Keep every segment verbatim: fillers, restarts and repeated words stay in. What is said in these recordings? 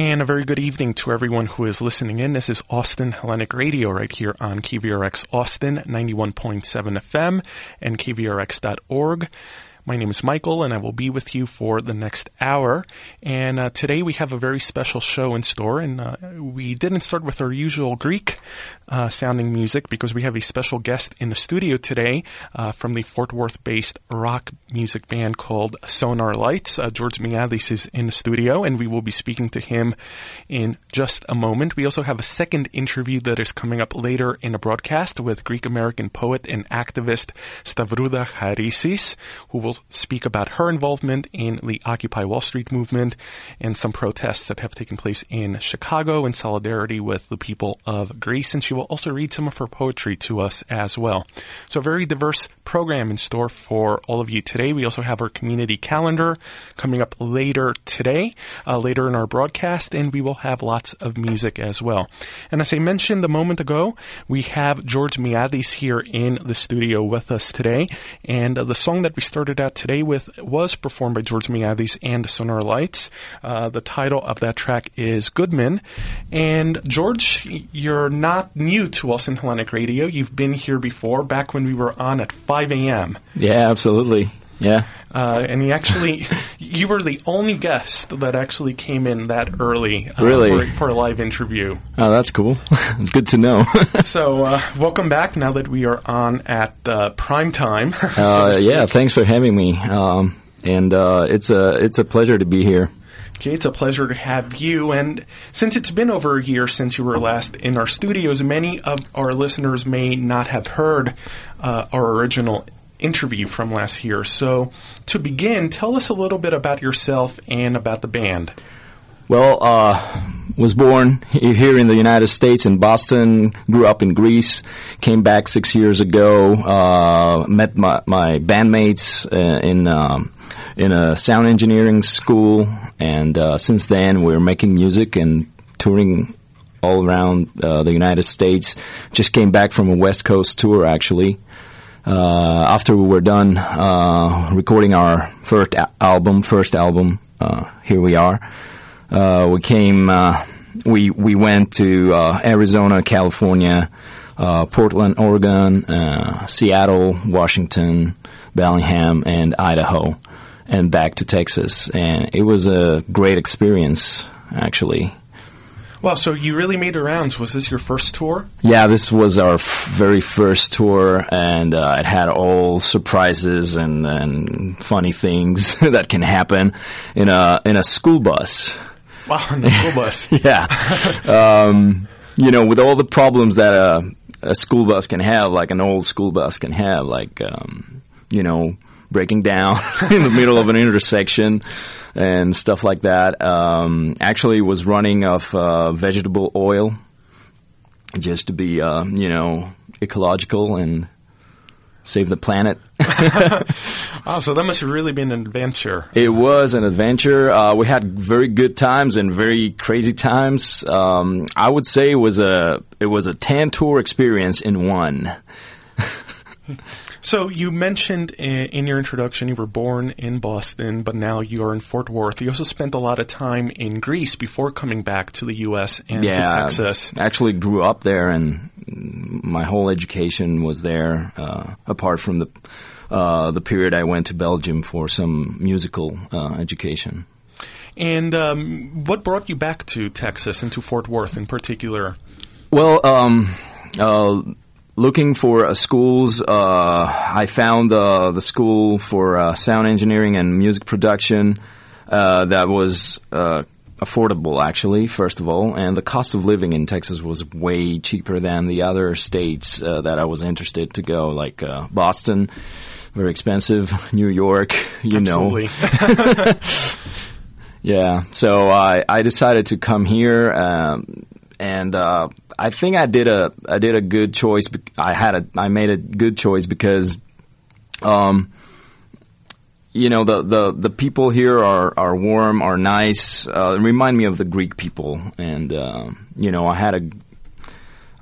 and a very good evening to everyone who is listening in. This is Austin Hellenic Radio right here on K V R X Austin, ninety-one point seven F M and K V R X dot org. My name is Michael, and I will be with you for the next hour. And uh, today we have a very special show in store, and uh, we didn't start with our usual Greek-sounding uh, music because we have a special guest in the studio today uh, from the Fort Worth-based rock music band called Sonar Lights. Uh, George Mialis is in the studio, and we will be speaking to him in just a moment. We also have a second interview that is coming up later in the broadcast with Greek-American poet and activist Stavruda Harisis, who will speak about her involvement in the Occupy Wall Street movement and some protests that have taken place in Chicago in solidarity with the people of Greece. And she will also read some of her poetry to us as well. So a very diverse program in store for all of you today. We also have our community calendar coming up later today, uh, later in our broadcast, and we will have lots of music as well. And as I mentioned a moment ago, we have George Miades here in the studio with us today. And uh, the song that we started out today with was performed by George Miades and Sonar Lights. Uh, the title of that track is Goodman. And George, you're not new to Austin Hellenic Radio. You've been here before, back when we were on at five a.m. Yeah, absolutely. Yeah. Uh, and he actually, you were the only guest that actually came in that early uh, really? for, for a live interview. Oh, that's cool. It's good to know. So, uh, welcome back now that we are on at uh, prime time. So uh, yeah, thanks for having me. Um, and uh, it's a it's a pleasure to be here. Okay, it's a pleasure to have you, and since it's been over a year since you were last in our studios, many of our listeners may not have heard uh, our original interview from last year. So to begin, tell us a little bit about yourself and about the band. Well, uh, was born here in the United States in Boston, grew up in Greece, came back six years ago, uh, met my, my bandmates uh, in um, in a sound engineering school, and uh, since then we're making music and touring all around uh, the United States. Just came back from a West Coast tour, actually. Uh, after we were done uh, recording our first a- album, first album, uh, here we are. Uh, we came, uh, we we went to uh, Arizona, California, uh, Portland, Oregon, uh, Seattle, Washington, Bellingham, and Idaho, and back to Texas. And it was a great experience, actually. Wow, so you really made the rounds. Was this your first tour? Yeah, this was our f- very first tour, and uh, it had all surprises and, and funny things that can happen in a in a school bus. Wow, in a school bus. Yeah. um, you know, with all the problems that uh, a school bus can have, like an old school bus can have, like, um, you know, breaking down in the middle of an intersection and stuff like that. Um, actually was running off uh, vegetable oil just to be, uh, you know, ecological and save the planet. Oh, so that must have really been an adventure. It was an adventure. Uh, we had very good times and very crazy times. Um, I would say it was a it was a ten-tour experience in one. So you mentioned in your introduction you were born in Boston, but now you are in Fort Worth. You also spent a lot of time in Greece before coming back to the U S and yeah, to Texas. I actually grew up there, and my whole education was there, uh, apart from the uh, the period I went to Belgium for some musical uh, education. And um, what brought you back to Texas and to Fort Worth in particular? Well, um, uh, looking for uh, schools, uh, I found uh, the school for uh, sound engineering and music production uh, that was uh, affordable, actually, first of all. And the cost of living in Texas was way cheaper than the other states uh, that I was interested to go, like uh, Boston, very expensive, New York, you Absolutely. know. Yeah, so I, I decided to come here. Um, And uh, I think I did a I did a good choice. I had a I made a good choice because, um, you know, the, the, the people here are, are warm, are nice. Uh, remind me of the Greek people, and uh, you know, I had a,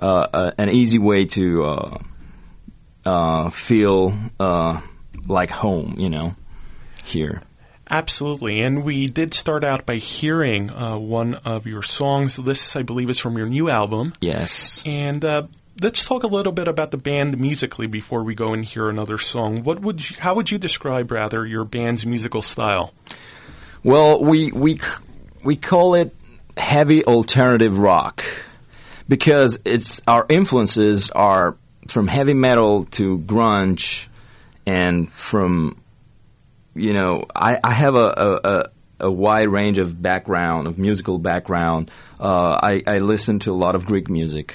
uh, a an easy way to uh, uh, feel uh, like home, you know, here. Absolutely. And we did start out by hearing uh, one of your songs. This, I believe, is from your new album. Yes. And uh, let's talk a little bit about the band musically before we go and hear another song. What would you, how would you describe, rather, your band's musical style? Well, we we we call it heavy alternative rock because it's our influences are from heavy metal to grunge and from, you know, I, I have a, a, a wide range of background, of musical background. Uh, I, I listen to a lot of Greek music.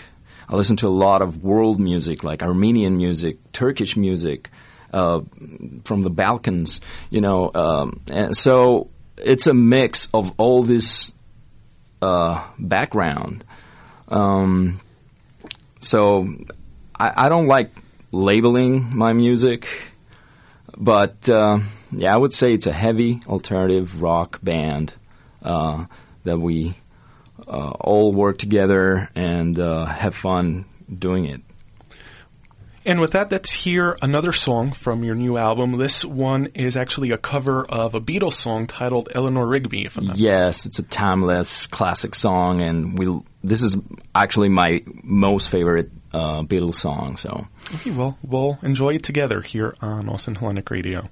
I listen to a lot of world music like Armenian music, Turkish music uh, from the Balkans, you know. Um, and so it's a mix of all this uh, background. Um, so I, I don't like labeling my music, but uh, yeah, I would say it's a heavy alternative rock band uh, that we uh, all work together and uh, have fun doing it. And with that, let's hear another song from your new album. This one is actually a cover of a Beatles song titled Eleanor Rigby. If I'm not yes, it's a timeless classic song, and we this is actually my most favorite uh, Beatles song. So, okay, well, we'll enjoy it together here on Austin Hellenic Radio.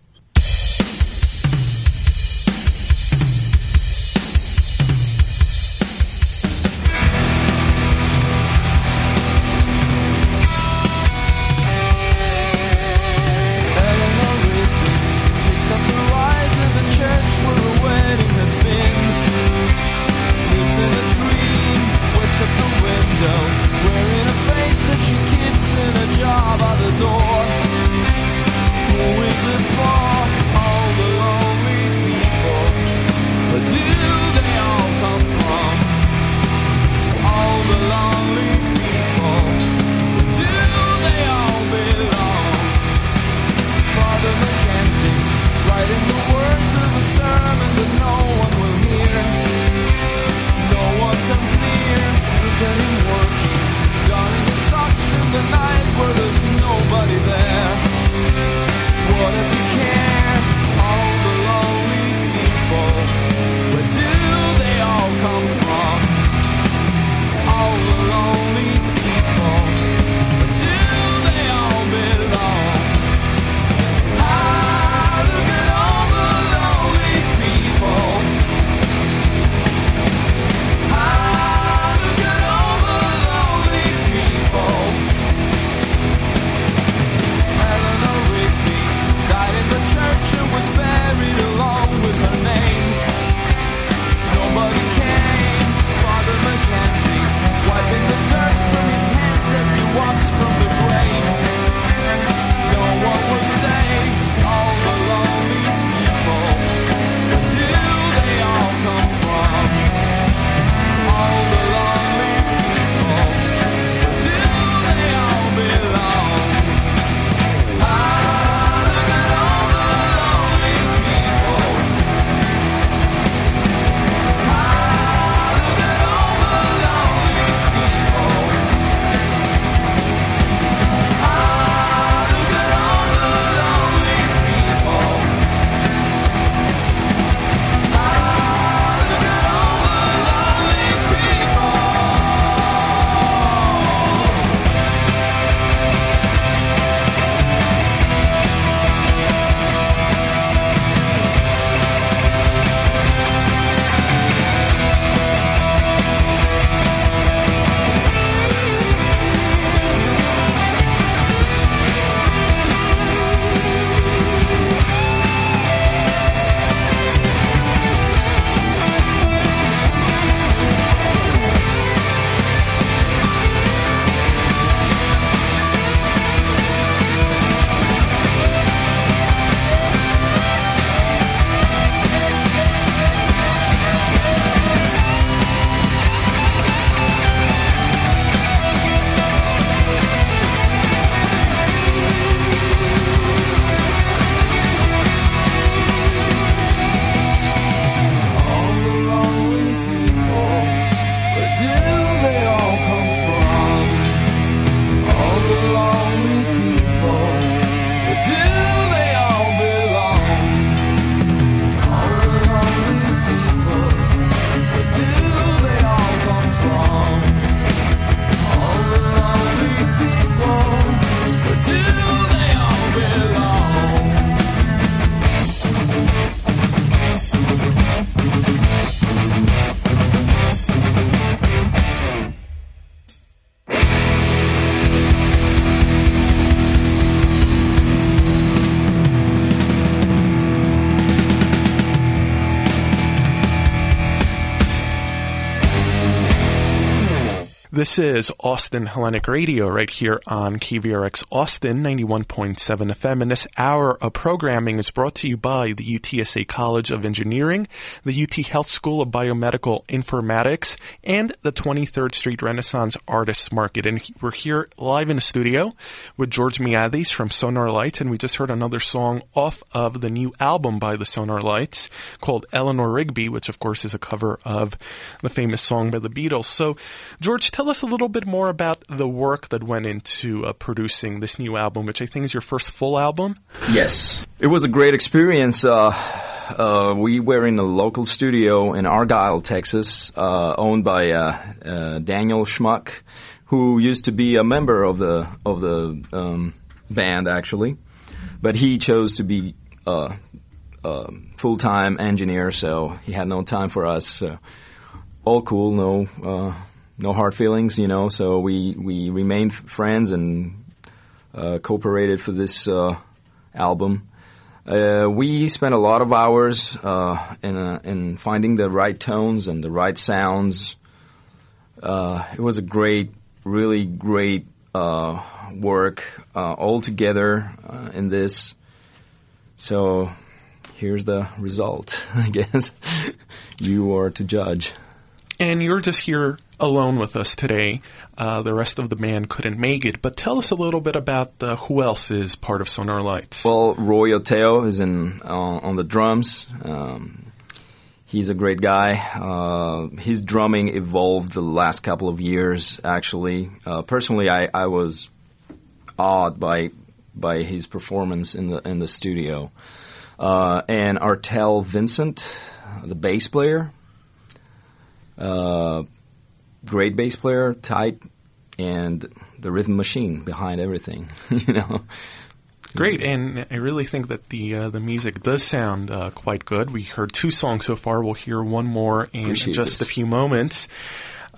That she keeps in a jar by the door. Who is it for? This is Austin Hellenic Radio right here on K V R X Austin ninety-one point seven F M, and this hour of programming is brought to you by the U T S A College of Engineering, the U T Health School of Biomedical Informatics, and the twenty-third Street Renaissance Artists Market. And we're here live in the studio with George Miades from Sonar Lights, and we just heard another song off of the new album by the Sonar Lights called Eleanor Rigby, which of course is a cover of the famous song by the Beatles. So, George, tell us a little bit more about the work that went into uh, producing this new album, which I think is your first full album. Yes. It was a great experience. Uh, uh, we were in a local studio in Argyle, Texas, uh, owned by uh, uh, Daniel Schmuck, who used to be a member of the of the um, band, actually. But he chose to be uh, a full-time engineer, so he had no time for us. So. All cool, no uh, no hard feelings, you know, so we, we remained friends and uh, cooperated for this uh, album. Uh, we spent a lot of hours uh, in, uh, in finding the right tones and the right sounds. Uh, it was a great, really great uh, work uh, all together uh, in this. So here's the result, I guess. You are to judge. And you're just here alone with us today. Uh, the rest of the band couldn't make it. But tell us a little bit about uh, who else is part of Sonar Lights. Well, Roy Oteo is in uh, on the drums. Um, he's a great guy. Uh, his drumming evolved the last couple of years, actually. Uh, personally, I, I was awed by by his performance in the in the studio. Uh, and Artel Vincent, the bass player. Uh, great bass player, tight, and the rhythm machine behind everything, you know. Great, and I really think that the uh, the music does sound uh, quite good. We heard two songs so far. We'll hear one more in Appreciate just this. a few moments.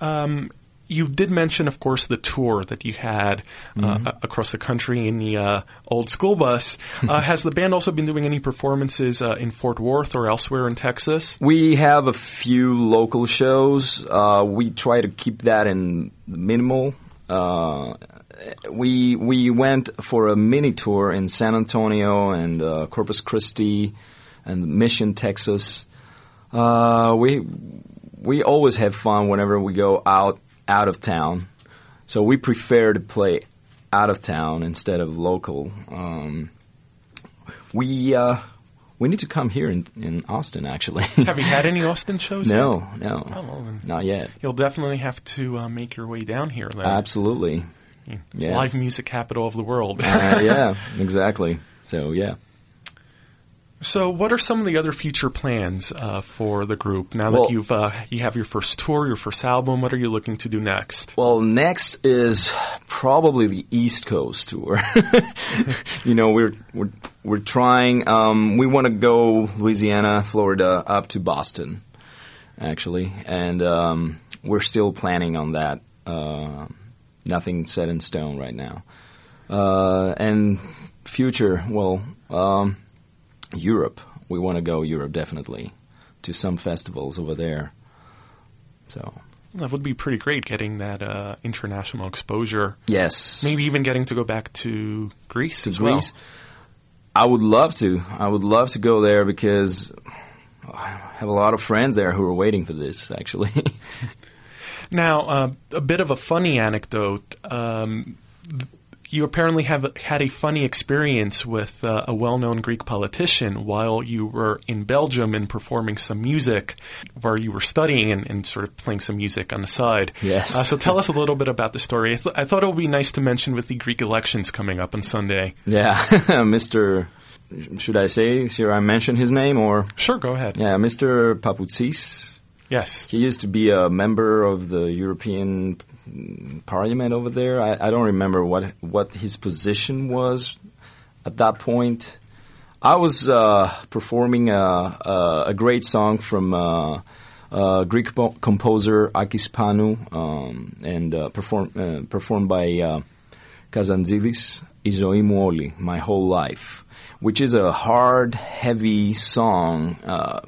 Um, you did mention, of course, the tour that you had uh, mm-hmm. across the country in the uh, old school bus. Uh, has the band also been doing any performances uh, in Fort Worth or elsewhere in Texas? We have a few local shows. Uh, we try to keep that in minimal. Uh, we we went for a mini tour in San Antonio and uh, Corpus Christi and Mission, Texas. Uh, we we always have fun whenever we go out. out of town, so we prefer to play out of town instead of local. Um, we uh, we need to come here in, in Austin, actually. Have you had any Austin shows? No, yet? no, oh, well, not yet. You'll definitely have to uh, make your way down here, then. Absolutely. Yeah. Yeah. Live music capital of the world. uh, yeah, exactly. So, yeah. So, what are some of the other future plans uh, for the group now that well, you've uh, you have your first tour, your first album? What are you looking to do next? Well, next is probably the East Coast tour. You know, we're we're we're trying. Um, we want to go Louisiana, Florida, up to Boston, actually, and um, we're still planning on that. Uh, nothing set in stone right now. Uh, and future, well. Um, Europe. We want to go Europe, definitely, to some festivals over there. So that would be pretty great, getting that uh, international exposure. Yes. Maybe even getting to go back to Greece to as Greece. well. I would love to. I would love to go there because I have a lot of friends there who are waiting for this, actually. Now, uh, a bit of a funny anecdote. Um th- You apparently have had a funny experience with uh, a well-known Greek politician while you were in Belgium and performing some music, where you were studying and, and sort of playing some music on the side. Yes. Uh, so tell us a little bit about the story. I, th- I thought it would be nice to mention with the Greek elections coming up on Sunday. Yeah, Mister Should I say? Should I mention his name or? Sure, go ahead. Yeah, Mister Papoutsis. Yes. He used to be a member of the European Parliament over there. I, I don't remember what what his position was at that point. I was uh, performing a, a, a great song from uh, a Greek po- composer Akis Panu, um, and uh, perform, uh, performed by uh, Kazantzidis, Izoimouoli, My Whole Life, which is a hard, heavy song, uh,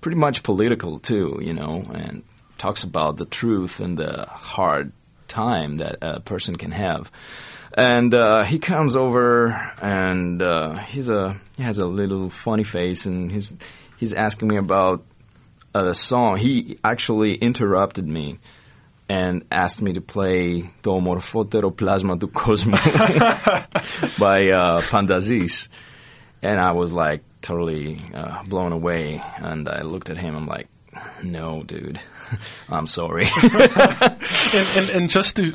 pretty much political too, you know, and talks about the truth and the hard time that a person can have. And uh, he comes over, and uh, he's a he has a little funny face, and he's he's asking me about a song. He actually interrupted me and asked me to play Do Morphotero Plasma do Cosmo by uh, Pandazis. And I was like totally uh, blown away, and I looked at him, I'm like, no, dude, I'm sorry. and, and, and just to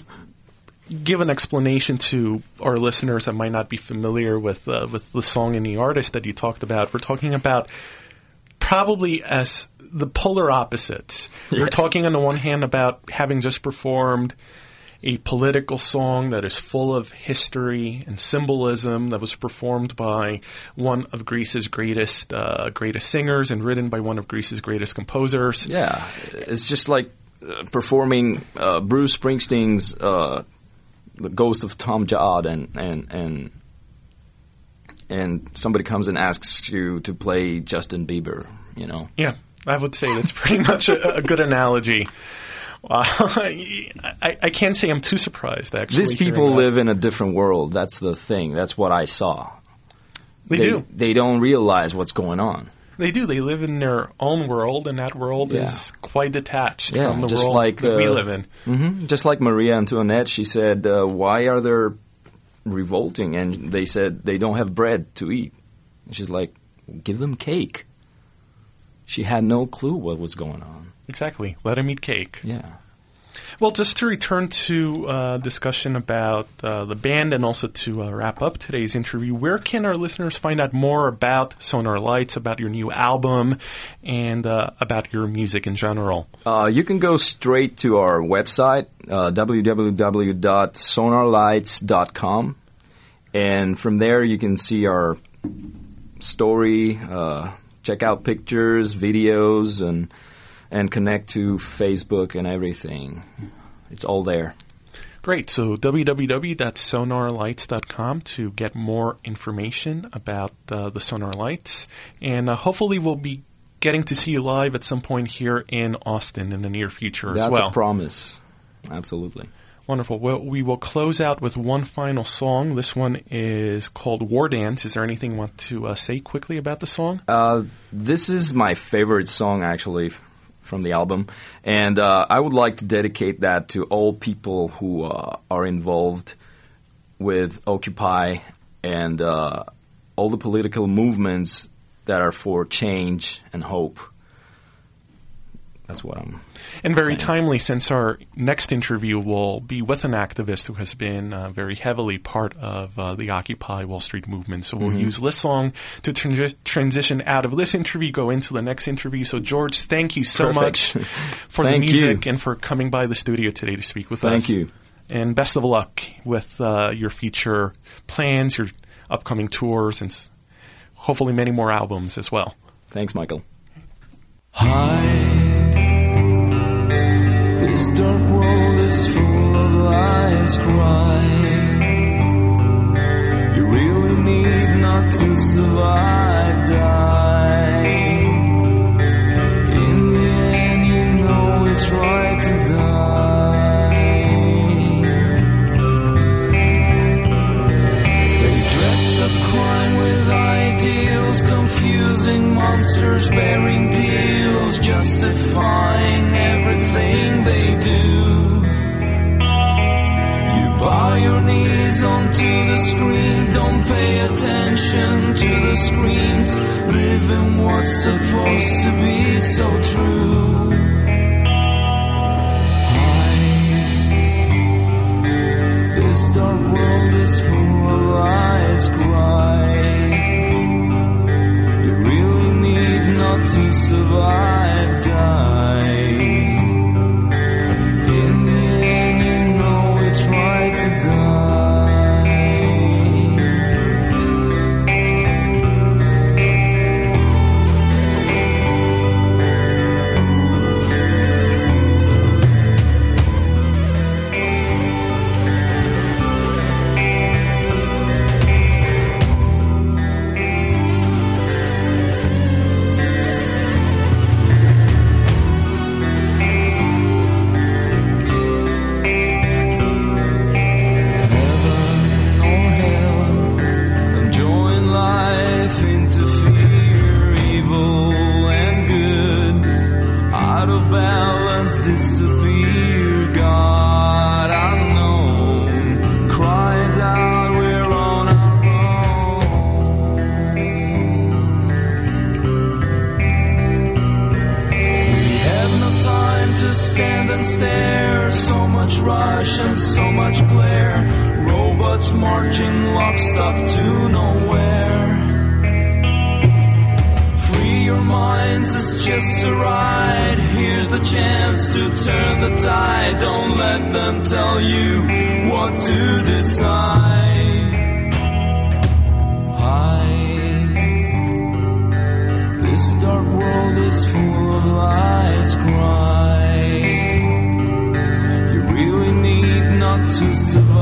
give an explanation to our listeners that might not be familiar with uh, with the song and the artist that you talked about, we're talking about probably as the polar opposites. Yes. You're talking on the one hand about having just performed a political song that is full of history and symbolism that was performed by one of Greece's greatest uh, greatest singers and written by one of Greece's greatest composers. Yeah, it's just like uh, performing uh, Bruce Springsteen's uh, The Ghost of Tom Joad, and and and and somebody comes and asks you to play Justin Bieber, you know. Yeah, I would say that's pretty much a, a good analogy. Uh, I, I can't say I'm too surprised, actually. These people live in a different world. That's the thing. That's what I saw. They, they do. They don't realize what's going on. They do. They live in their own world, and that world yeah. is quite detached yeah, from the world like, that uh, we live in. Mm-hmm. Just like Maria Antoinette, she said, uh, why are they revolting? And they said, they don't have bread to eat. And she's like, give them cake. She had no clue what was going on. Exactly. Let him eat cake. Yeah. Well, just to return to uh, discussion about uh, the band, and also to uh, wrap up today's interview, where can our listeners find out more about Sonar Lights, about your new album, and uh, about your music in general? Uh, you can go straight to our website, uh, w w w dot sonar lights dot com, and from there you can see our story, uh, check out pictures, videos, and... and connect to Facebook and everything. It's all there. Great. So w w w dot sonar lights dot com to get more information about uh, the Sonar Lights. And uh, hopefully we'll be getting to see you live at some point here in Austin in the near future. That's as well. That's a promise. Absolutely. Wonderful. Well, we will close out with one final song. This one is called War Dance. Is there anything you want to uh, say quickly about the song? Uh, this is my favorite song, actually, from the album, and uh, I would like to dedicate that to all people who uh, are involved with Occupy and uh, all the political movements that are for change and hope. That's what I'm And very saying. Timely, since our next interview will be with an activist who has been uh, very heavily part of uh, the Occupy Wall Street movement. So we'll mm-hmm. use this song to tran- transition out of this interview, go into the next interview. So, George, thank you so Perfect. much for the music you. and for coming by the studio today to speak with thank us. Thank you. And best of luck with uh, your future plans, your upcoming tours, and s- hopefully many more albums as well. Thanks, Michael. Hi. This dark world is full of lies, cry. You really need not to survive, die. In the end, you know it's right to die. They dressed up crime with ideals, confusing monsters, bearing deals, justifying everything they Bow your knees onto the screen. Don't pay attention to the screams. Live in what's supposed to be so true. Why? This dark world is full of lies, cry. You really need not to survive, die. and stare. So much rush and so much glare. Robots marching lockstep to nowhere. Free your minds, it's just a ride. Here's the chance to turn the tide. Don't let them tell you what to decide. Hide. This dark world is full of lies. Cry. You really need not to survive.